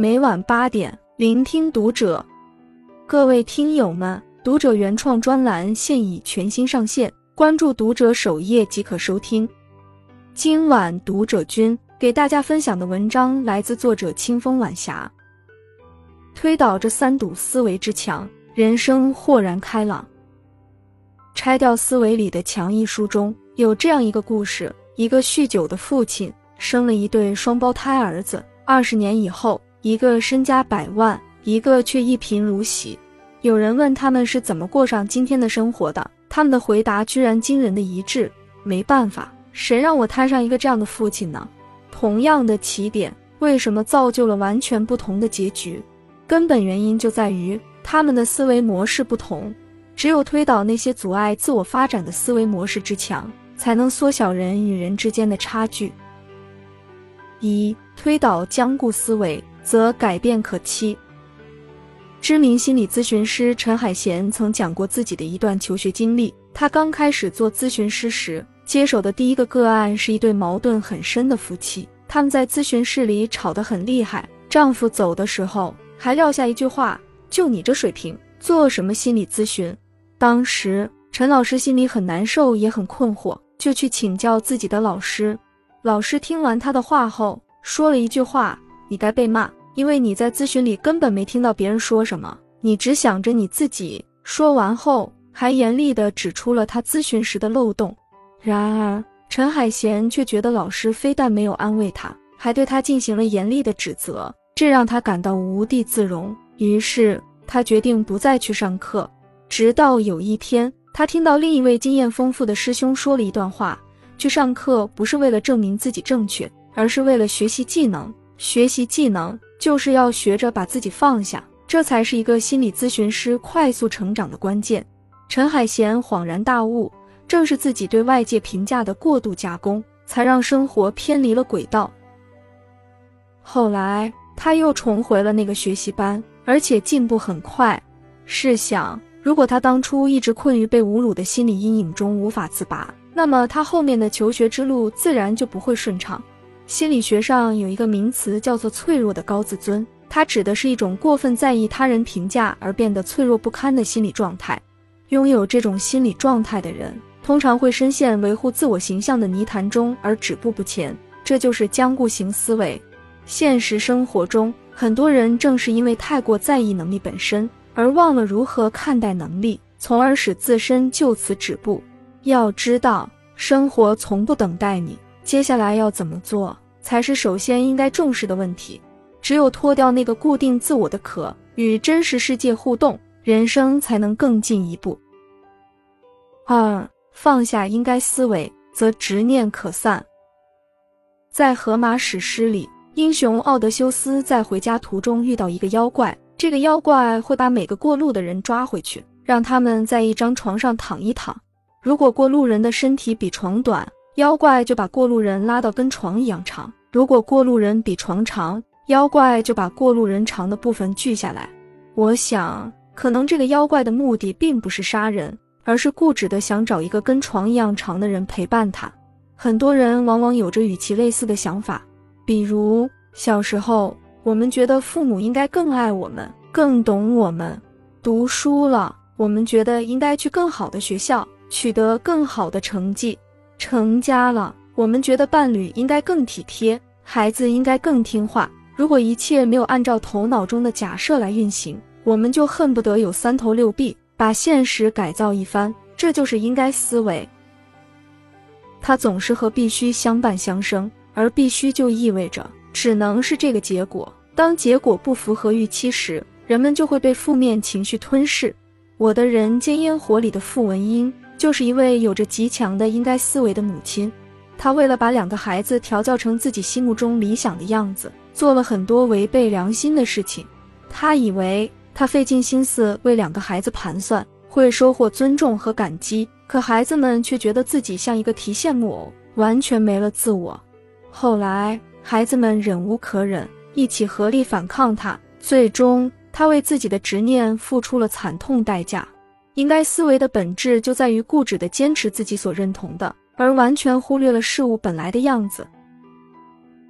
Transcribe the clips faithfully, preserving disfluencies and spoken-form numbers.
每晚八点，聆听读者。各位听友们，读者原创专栏现已全新上线，关注读者首页即可收听。今晚读者君给大家分享的文章来自作者清风晚霞。推倒这三堵思维之墙，人生豁然开朗。拆掉思维里的墙一书中有这样一个故事，一个酗酒的父亲生了一对双胞胎儿子，二十年以后，一个身家百万，一个却一贫如洗。有人问他们是怎么过上今天的生活的，他们的回答居然惊人的一致：没办法，谁让我摊上一个这样的父亲呢？同样的起点，为什么造就了完全不同的结局？根本原因就在于他们的思维模式不同。只有推倒那些阻碍自我发展的思维模式之墙，才能缩小人与人之间的差距。一、推倒僵固思维，则改变可期。知名心理咨询师陈海贤曾讲过自己的一段求学经历。他刚开始做咨询师时，接手的第一个个案是一对矛盾很深的夫妻。他们在咨询室里吵得很厉害，丈夫走的时候还撂下一句话：就你这水平，做什么心理咨询？当时陈老师心里很难受，也很困惑，就去请教自己的老师。老师听完他的话后说了一句话：你该被骂，因为你在咨询里根本没听到别人说什么，你只想着你自己。说完后还严厉地指出了他咨询时的漏洞。然而陈海贤却觉得老师非但没有安慰他，还对他进行了严厉的指责，这让他感到无地自容。于是他决定不再去上课。直到有一天，他听到另一位经验丰富的师兄说了一段话：去上课不是为了证明自己正确，而是为了学习技能，学习技能就是要学着把自己放下，这才是一个心理咨询师快速成长的关键。陈海贤恍然大悟，正是自己对外界评价的过度加工，才让生活偏离了轨道。后来他又重回了那个学习班，而且进步很快。试想，如果他当初一直困于被侮辱的心理阴影中无法自拔，那么他后面的求学之路自然就不会顺畅。心理学上有一个名词叫做脆弱的高自尊，它指的是一种过分在意他人评价而变得脆弱不堪的心理状态。拥有这种心理状态的人，通常会深陷维护自我形象的泥潭中而止步不前，这就是僵固型思维。现实生活中，很多人正是因为太过在意能力本身，而忘了如何看待能力，从而使自身就此止步。要知道，生活从不等待你，接下来要怎么做，才是首先应该重视的问题。只有脱掉那个固定自我的壳，与真实世界互动，人生才能更进一步。二、放下应该思维，则执念可散。在荷马史诗里，英雄奥德修斯在回家途中遇到一个妖怪，这个妖怪会把每个过路的人抓回去，让他们在一张床上躺一躺。如果过路人的身体比床短，妖怪就把过路人拉到跟床一样长；如果过路人比床长，妖怪就把过路人长的部分锯下来。我想，可能这个妖怪的目的并不是杀人，而是固执的想找一个跟床一样长的人陪伴他。很多人往往有着与其类似的想法，比如小时候我们觉得父母应该更爱我们，更懂我们；读书了，我们觉得应该去更好的学校，取得更好的成绩；成家了，我们觉得伴侣应该更体贴，孩子应该更听话。如果一切没有按照头脑中的假设来运行，我们就恨不得有三头六臂，把现实改造一番，这就是应该思维。它总是和必须相伴相生，而必须就意味着只能是这个结果。当结果不符合预期时，人们就会被负面情绪吞噬。我的人间烟火里的傅文英就是一位有着极强的应该思维的母亲。她为了把两个孩子调教成自己心目中理想的样子，做了很多违背良心的事情。她以为她费尽心思为两个孩子盘算，会收获尊重和感激，可孩子们却觉得自己像一个提线木偶，完全没了自我。后来孩子们忍无可忍，一起合力反抗他，最终他为自己的执念付出了惨痛代价。应该思维的本质就在于固执地坚持自己所认同的，而完全忽略了事物本来的样子。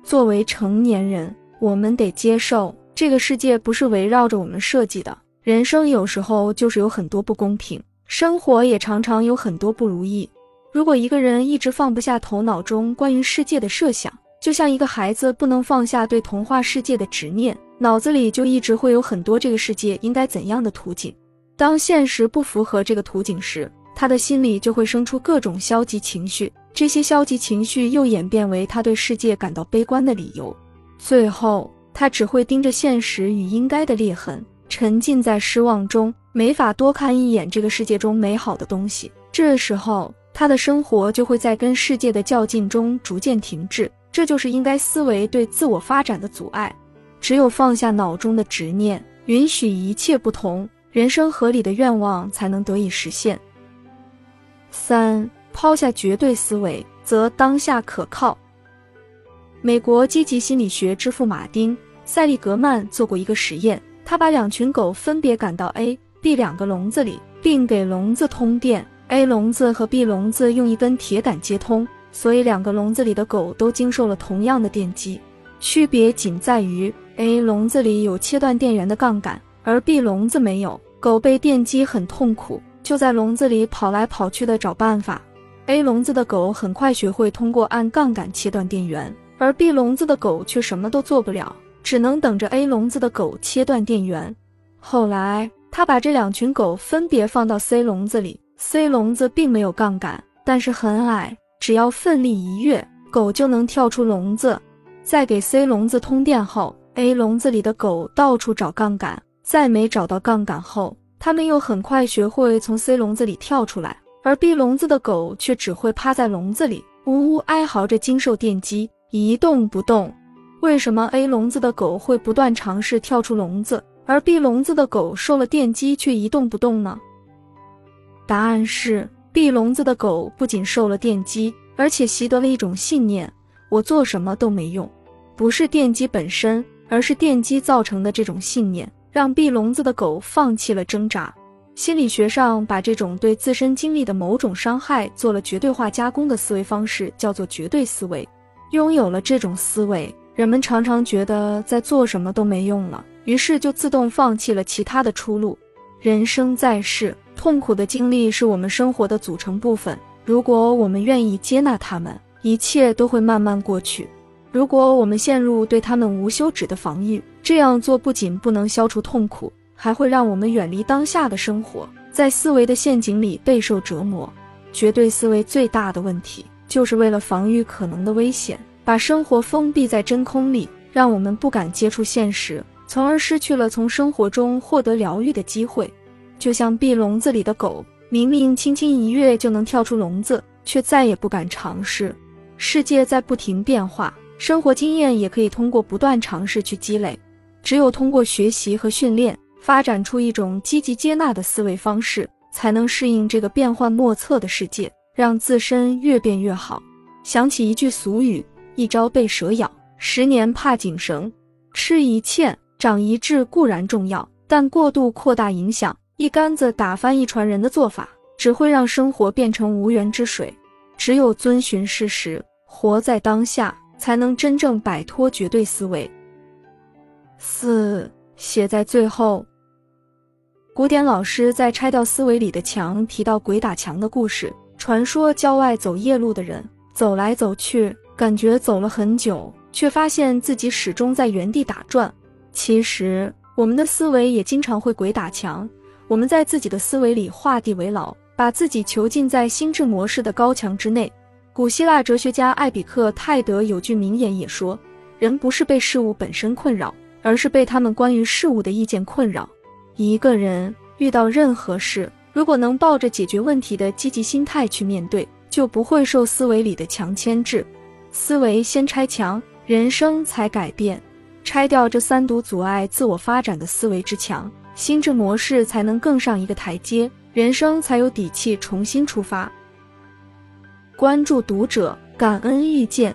作为成年人，我们得接受这个世界不是围绕着我们设计的，人生有时候就是有很多不公平，生活也常常有很多不如意。如果一个人一直放不下头脑中关于世界的设想，就像一个孩子不能放下对童话世界的执念，脑子里就一直会有很多这个世界应该怎样的图景。当现实不符合这个图景时，他的心里就会生出各种消极情绪，这些消极情绪又演变为他对世界感到悲观的理由。最后，他只会盯着现实与应该的裂痕，沉浸在失望中，没法多看一眼这个世界中美好的东西。这时候，他的生活就会在跟世界的较劲中逐渐停滞。这就是应该思维对自我发展的阻碍。只有放下脑中的执念，允许一切不同，人生合理的愿望才能得以实现。三、抛下绝对思维，则当下可靠。美国积极心理学之父马丁·塞利格曼做过一个实验，他把两群狗分别赶到 A、B 两个笼子里，并给笼子通电。A 笼子和 B 笼子用一根铁杆接通，所以两个笼子里的狗都经受了同样的电击。区别仅在于 A 笼子里有切断电源的杠杆，而 B 笼子没有。狗被电击很痛苦，就在笼子里跑来跑去的找办法。A 笼子的狗很快学会通过按杠杆切断电源，而 B 笼子的狗却什么都做不了，只能等着 A 笼子的狗切断电源。后来他把这两群狗分别放到 C 笼子里， C 笼子并没有杠杆，但是很矮，只要奋力一跃，狗就能跳出笼子。在给 C 笼子通电后， A 笼子里的狗到处找杠杆，在没找到杠杆后，它们又很快学会从 C 笼子里跳出来，而 B 笼子的狗却只会趴在笼子里，呜呜哀嚎着经受电击，一动不动。为什么 A 笼子的狗会不断尝试跳出笼子，而 B 笼子的狗受了电击却一动不动呢？答案是，B 笼子的狗不仅受了电击，而且习得了一种信念：我做什么都没用。不是电击本身，而是电击造成的这种信念，让 B 笼子的狗放弃了挣扎。心理学上把这种对自身经历的某种伤害做了绝对化加工的思维方式叫做绝对思维。拥有了这种思维，人们常常觉得在做什么都没用了，于是就自动放弃了其他的出路。人生在世，痛苦的经历是我们生活的组成部分，如果我们愿意接纳它们，一切都会慢慢过去。如果我们陷入对它们无休止的防御，这样做不仅不能消除痛苦，还会让我们远离当下的生活，在思维的陷阱里备受折磨。绝对思维最大的问题，就是为了防御可能的危险，把生活封闭在真空里，让我们不敢接触现实，从而失去了从生活中获得疗愈的机会。就像 B 笼子里的狗，明明轻轻一跃就能跳出笼子，却再也不敢尝试。世界在不停变化，生活经验也可以通过不断尝试去积累。只有通过学习和训练，发展出一种积极接纳的思维方式，才能适应这个变幻莫测的世界，让自身越变越好。想起一句俗语：一朝被蛇咬，十年怕井绳。吃一堑，长一智固然重要，但过度扩大影响，一竿子打翻一船人的做法，只会让生活变成无源之水。只有遵循事实，活在当下，才能真正摆脱绝对思维。四、写在最后。古典老师在《拆掉思维里的墙》提到鬼打墙的故事，传说郊外走夜路的人，走来走去，感觉走了很久，却发现自己始终在原地打转。其实，我们的思维也经常会鬼打墙，我们在自己的思维里画地为牢，把自己囚禁在心智模式的高墙之内。古希腊哲学家艾比克泰德有句名言也说，人不是被事物本身困扰，而是被他们关于事物的意见困扰。一个人遇到任何事，如果能抱着解决问题的积极心态去面对，就不会受思维里的墙牵制。思维先拆墙，人生才改变。拆掉这三堵阻碍自我发展的思维之墙，心智模式才能更上一个台阶，人生才有底气重新出发。关注读者，感恩遇见。